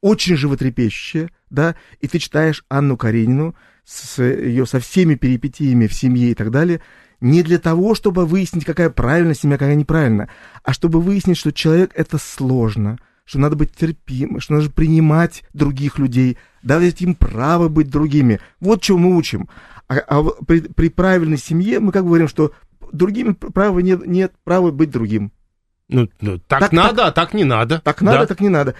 очень животрепещущая, да, и ты читаешь Анну Каренину со всеми перипетиями в семье и так далее, не для того, чтобы выяснить, какая правильная семья, какая неправильная, а чтобы выяснить, что человек — это сложно, что надо быть терпимым, что надо принимать других людей, давать им право быть другими. Вот чего мы учим. При правильной семье мы как бы говорим, что другим права нет права быть другим. Ну, так надо, а так не надо. Так надо, да. Так не надо.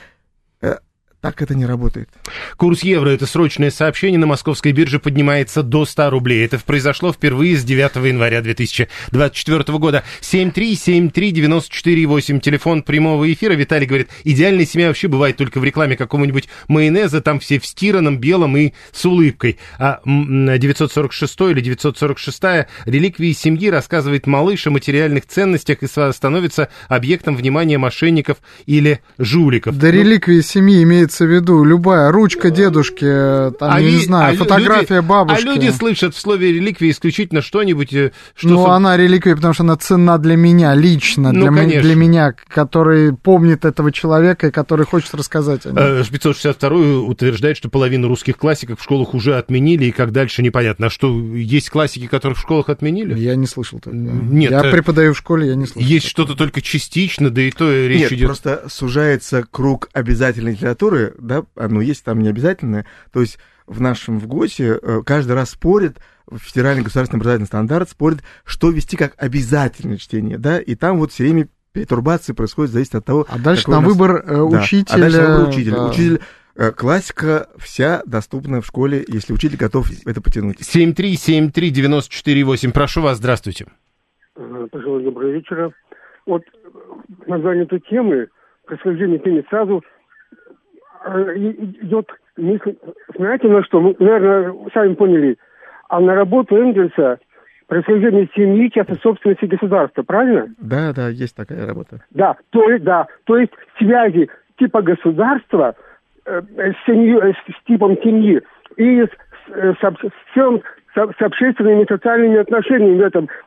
Так это не работает. Курс евро, это срочное сообщение, на московской бирже поднимается до 100 рублей. Это произошло впервые с 9 января 2024 года. 7373948, телефон прямого эфира. Виталий говорит, идеальная семья вообще бывает только в рекламе какого-нибудь майонеза, там все в стиранном, белом и с улыбкой. А 946 или 946-я реликвии семьи рассказывает малыш о материальных ценностях и становится объектом внимания мошенников или жуликов. Да, реликвии семьи имеет в виду любая ручка дедушки, там, фотография бабушки. А люди слышат в слове реликвия исключительно что-нибудь... Она реликвия, потому что она ценна для меня лично, для меня, который помнит этого человека и который хочет рассказать о нем. 562-й утверждает, что половину русских классиков в школах уже отменили, и как дальше непонятно. А что, есть классики, которых в школах отменили? Я не слышал такого. Нет, я преподаю в школе, я не слышал. Есть что-то только частично, да и то речь идет... Нет, просто сужается круг обязательной литературы, да, оно есть там необязательное, то есть в нашем ВГОСе каждый раз спорят, федеральный государственный образовательный стандарт спорит, что вести как обязательное чтение, да, и там вот все время перетурбации происходят, зависит от того... А дальше на выбор учителя... А дальше на выбор учителя. Учитель... Классика вся доступна в школе, если учитель готов это потянуть. 7373948, прошу вас, здравствуйте. Пожалуйста, доброго вечера. Вот название этой темы, происхождение темы сразу... идет мысль, знаете, на что? Мы, наверное, сами поняли. А на работу Энгельса происхождение семьи, часто собственности государства, правильно? Да, есть такая работа. То есть связи типа государства с типом семьи и с общественными и социальными отношениями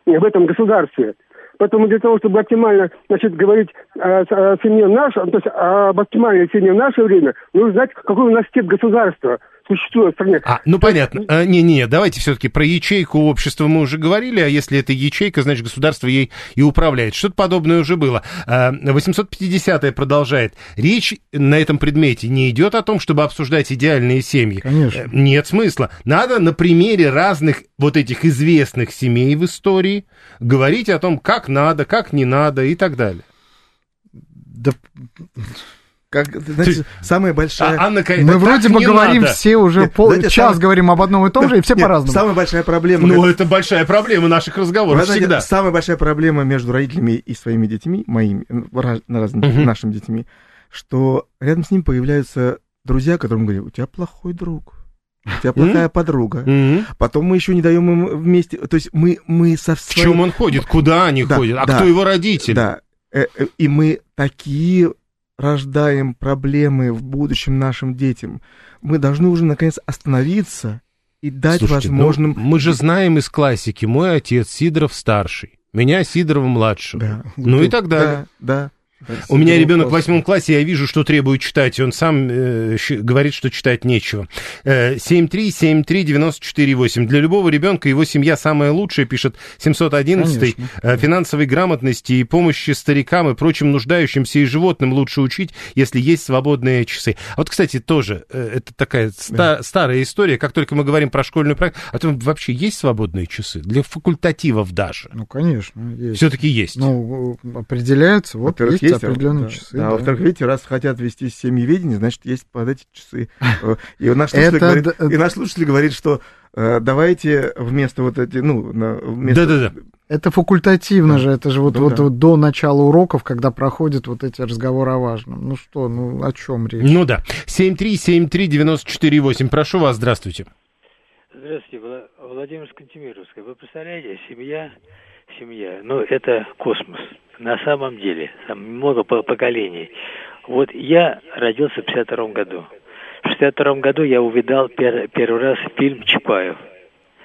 в этом государстве. Поэтому для того, чтобы оптимально, говорить о семье нашей, то есть об оптимальной семье в наше время, нужно знать, какой у нас тип государства существует в стране. Понятно. Давайте все-таки про ячейку общества мы уже говорили, а если это ячейка, значит, государство ей и управляет. Что-то подобное уже было. 850-е продолжает. Речь на этом предмете не идет о том, чтобы обсуждать идеальные семьи. Конечно. Нет смысла. Надо на примере разных вот этих известных семей в истории говорить о том, как надо, как не надо и так далее. Да... самая большая... Мы вроде бы говорим все уже час говорим об одном и том же, и все по-разному. Самая большая проблема... это большая проблема наших разговоров всегда. Самая большая проблема между родителями и своими детьми, моими, нашими детьми, что рядом с ним появляются друзья, которым говорят, у тебя плохой друг, у тебя плохая подруга. Потом мы еще не даем им вместе... То есть мы со всеми... В чем он ходит, куда они ходят, а кто его родитель? Да, и мы такие... рождаем проблемы в будущем нашим детям. Мы должны уже, наконец, остановиться и дать возможным... мы же знаем из классики. Мой отец Сидоров-старший, меня Сидорова-младшего. Да. И так далее. Да. У меня ребенок в 8 классе, я вижу, что требую читать. Он сам говорит, что читать нечего. 7373948. Для любого ребенка его семья самая лучшая, пишет 711-й. Финансовой грамотности и помощи старикам и прочим нуждающимся и животным лучше учить, если есть свободные часы. Вот, кстати, тоже это такая старая история. Как только мы говорим про школьную практику, а то вообще есть свободные часы? Для факультативов даже. Конечно, есть. Все-таки есть. Определяются. Во-первых, есть определенные часы. Да. Во-вторых, видите, раз хотят вести семьеведение, значит, есть под эти часы. И наш слушатель говорит, что давайте вместо вот эти... Это факультативно же, это же до начала уроков, когда проходят вот эти разговоры о важном. О чем речь? 7373948, прошу вас, здравствуйте. Здравствуйте, Владимир Скантемировский. Вы представляете, семья, это космос. на самом деле, там много поколений. Вот я родился в 52 году. В 62 году я увидал первый раз фильм «Чапаев».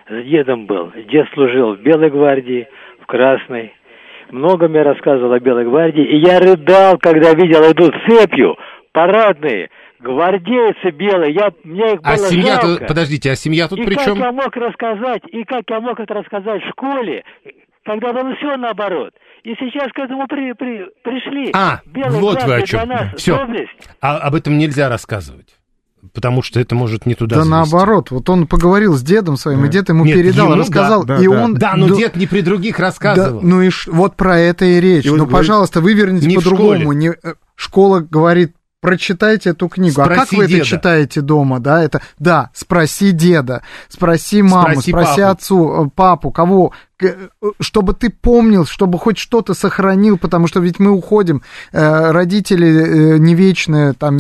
С дедом был. Дед служил в Белой гвардии, в Красной. Много мне рассказывал о Белой гвардии. И я рыдал, когда видел, идут цепью парадные гвардейцы белые. Мне их было жалко. Подождите, а семья тут при чем? И как я мог это рассказать в школе, когда было все наоборот? И сейчас к этому пришли. Белые вот вы о чем. Все. А об этом нельзя рассказывать. Потому что это может не туда завести. Да наоборот, вот он поговорил с дедом своим, да. И дед ему рассказал, да, и да, он... Да, но дед не при других рассказывал. Да, ну и вот про это и речь. И ну, пожалуйста, выверните по-другому. Школа говорит, прочитайте эту книгу. Спроси а как вы деда. Это читаете дома? Да, это... да, спроси деда, спроси маму, спроси папу. Отцу, папу, кого... чтобы ты помнил, чтобы хоть что-то сохранил, потому что ведь мы уходим, родители не вечные, там,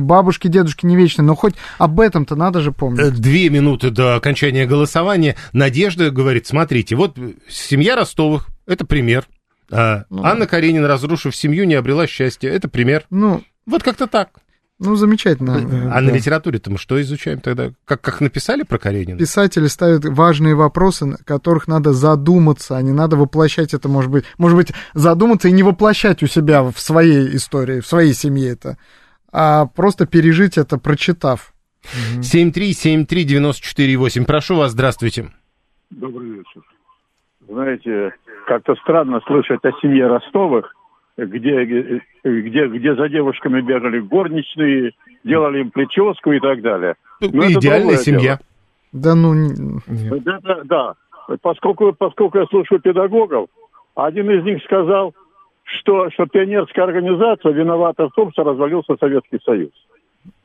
бабушки, дедушки не вечные, но хоть об этом-то надо же помнить. 2 минуты до окончания голосования. Надежда говорит, смотрите, вот семья Ростовых, это пример. Анна Каренина, разрушив семью, не обрела счастья, это пример. Вот как-то так. Замечательно. А да. На литературе-то мы что изучаем тогда? Как написали про Каренина? Писатели ставят важные вопросы, на которых надо задуматься, а не надо воплощать это, может быть, задуматься и не воплощать у себя в своей истории, в своей семье это, а просто пережить это, прочитав. 7373948. Прошу вас, здравствуйте. Добрый вечер. Знаете, как-то странно слышать о семье Ростовых, где за девушками бегали горничные, делали им прическу и так далее. Но идеальная семья. Да. Поскольку я слушаю педагогов, один из них сказал, что пионерская организация виновата в том, что развалился Советский Союз.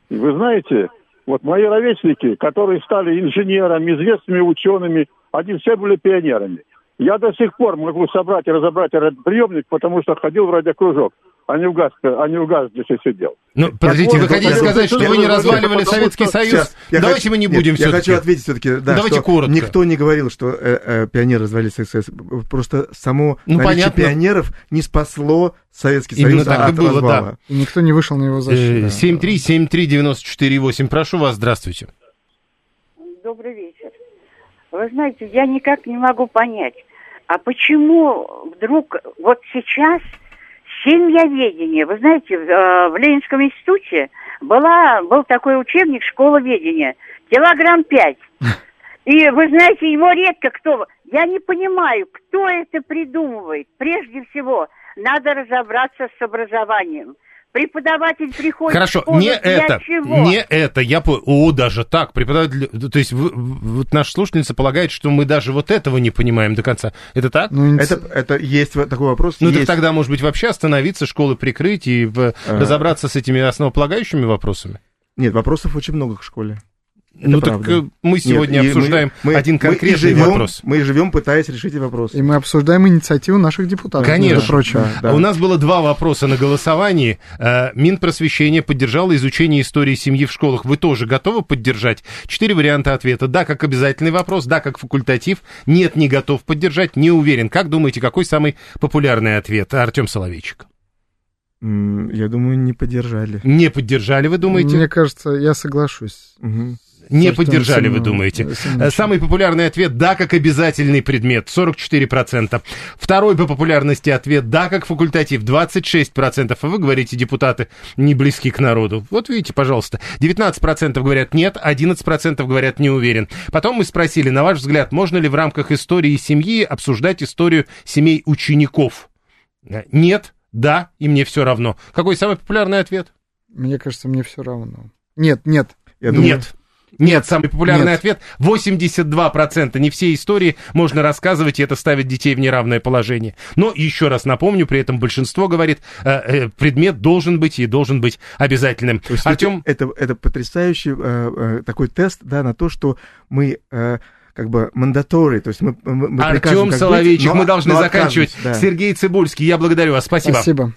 И вы знаете, вот мои ровесники, которые стали инженерами, известными учеными, они все были пионерами. Я до сих пор могу собрать и разобрать радиоприемник, потому что ходил в радиокружок, а не в ГАЗ здесь и сидел. Подождите, вы хотите сказать, что вы не разваливали Советский Союз? Давайте мы не будем все-таки. Я хочу ответить все-таки, давайте коротко. Никто не говорил, что пионеры развалили Советский Союз. Просто само наличие пионеров не спасло Советский Союз от развала. И никто не вышел на его защиту. 7373948. Прошу вас, здравствуйте. Добрый вечер. Вы знаете, я никак не могу понять, а почему вдруг вот сейчас семьяведение? Вы знаете, в Ленинском институте был такой учебник «Школа ведения», килограмм 5. И вы знаете, его редко кто... Я не понимаю, кто это придумывает. Прежде всего, надо разобраться с образованием. Преподаватель приходит в школу, не это. Даже так. Преподаватель... То есть вот наша слушательница полагает, что мы даже вот этого не понимаем до конца. Это так? Это есть такой вопрос. Так тогда, может быть, вообще остановиться, школы прикрыть и разобраться с этими основополагающими вопросами? Нет, вопросов очень много к школе. Это правда. Так мы сегодня обсуждаем один конкретный вопрос. Мы живем, пытаясь решить этот вопрос. И мы обсуждаем инициативу наших депутатов. Конечно. Да. У нас было 2 вопроса на голосовании. Минпросвещения поддержало изучение истории семьи в школах. Вы тоже готовы поддержать? 4 варианта ответа. Да, как обязательный вопрос. Да, как факультатив. Нет, не готов поддержать. Не уверен. Как думаете, какой самый популярный ответ? Артем Соловейчик. Я думаю, не поддержали. Не поддержали, вы думаете? Мне кажется, я соглашусь. Угу. Не поддержали, вы думаете. Самый популярный ответ – да, как обязательный предмет, 44%. Второй по популярности ответ – да, как факультатив, 26%. А вы говорите, депутаты не близки к народу. Вот видите, пожалуйста. 19% говорят нет, 11% говорят не уверен. Потом мы спросили, на ваш взгляд, можно ли в рамках истории семьи обсуждать историю семей учеников? Нет, да, и мне все равно. Какой самый популярный ответ? Мне кажется, мне все равно. Нет. Я думаю... Нет, самый популярный ответ. 82%. Не все истории можно рассказывать, и это ставит детей в неравное положение. Но еще раз напомню, при этом большинство говорит, предмет должен быть обязательным. То есть, Артём... это потрясающий такой тест, да, на то, что мы... мандаторы, то есть мы Артём Соловейчик, мы должны заканчивать. Да. Сергей Цыбульский, я благодарю вас, спасибо.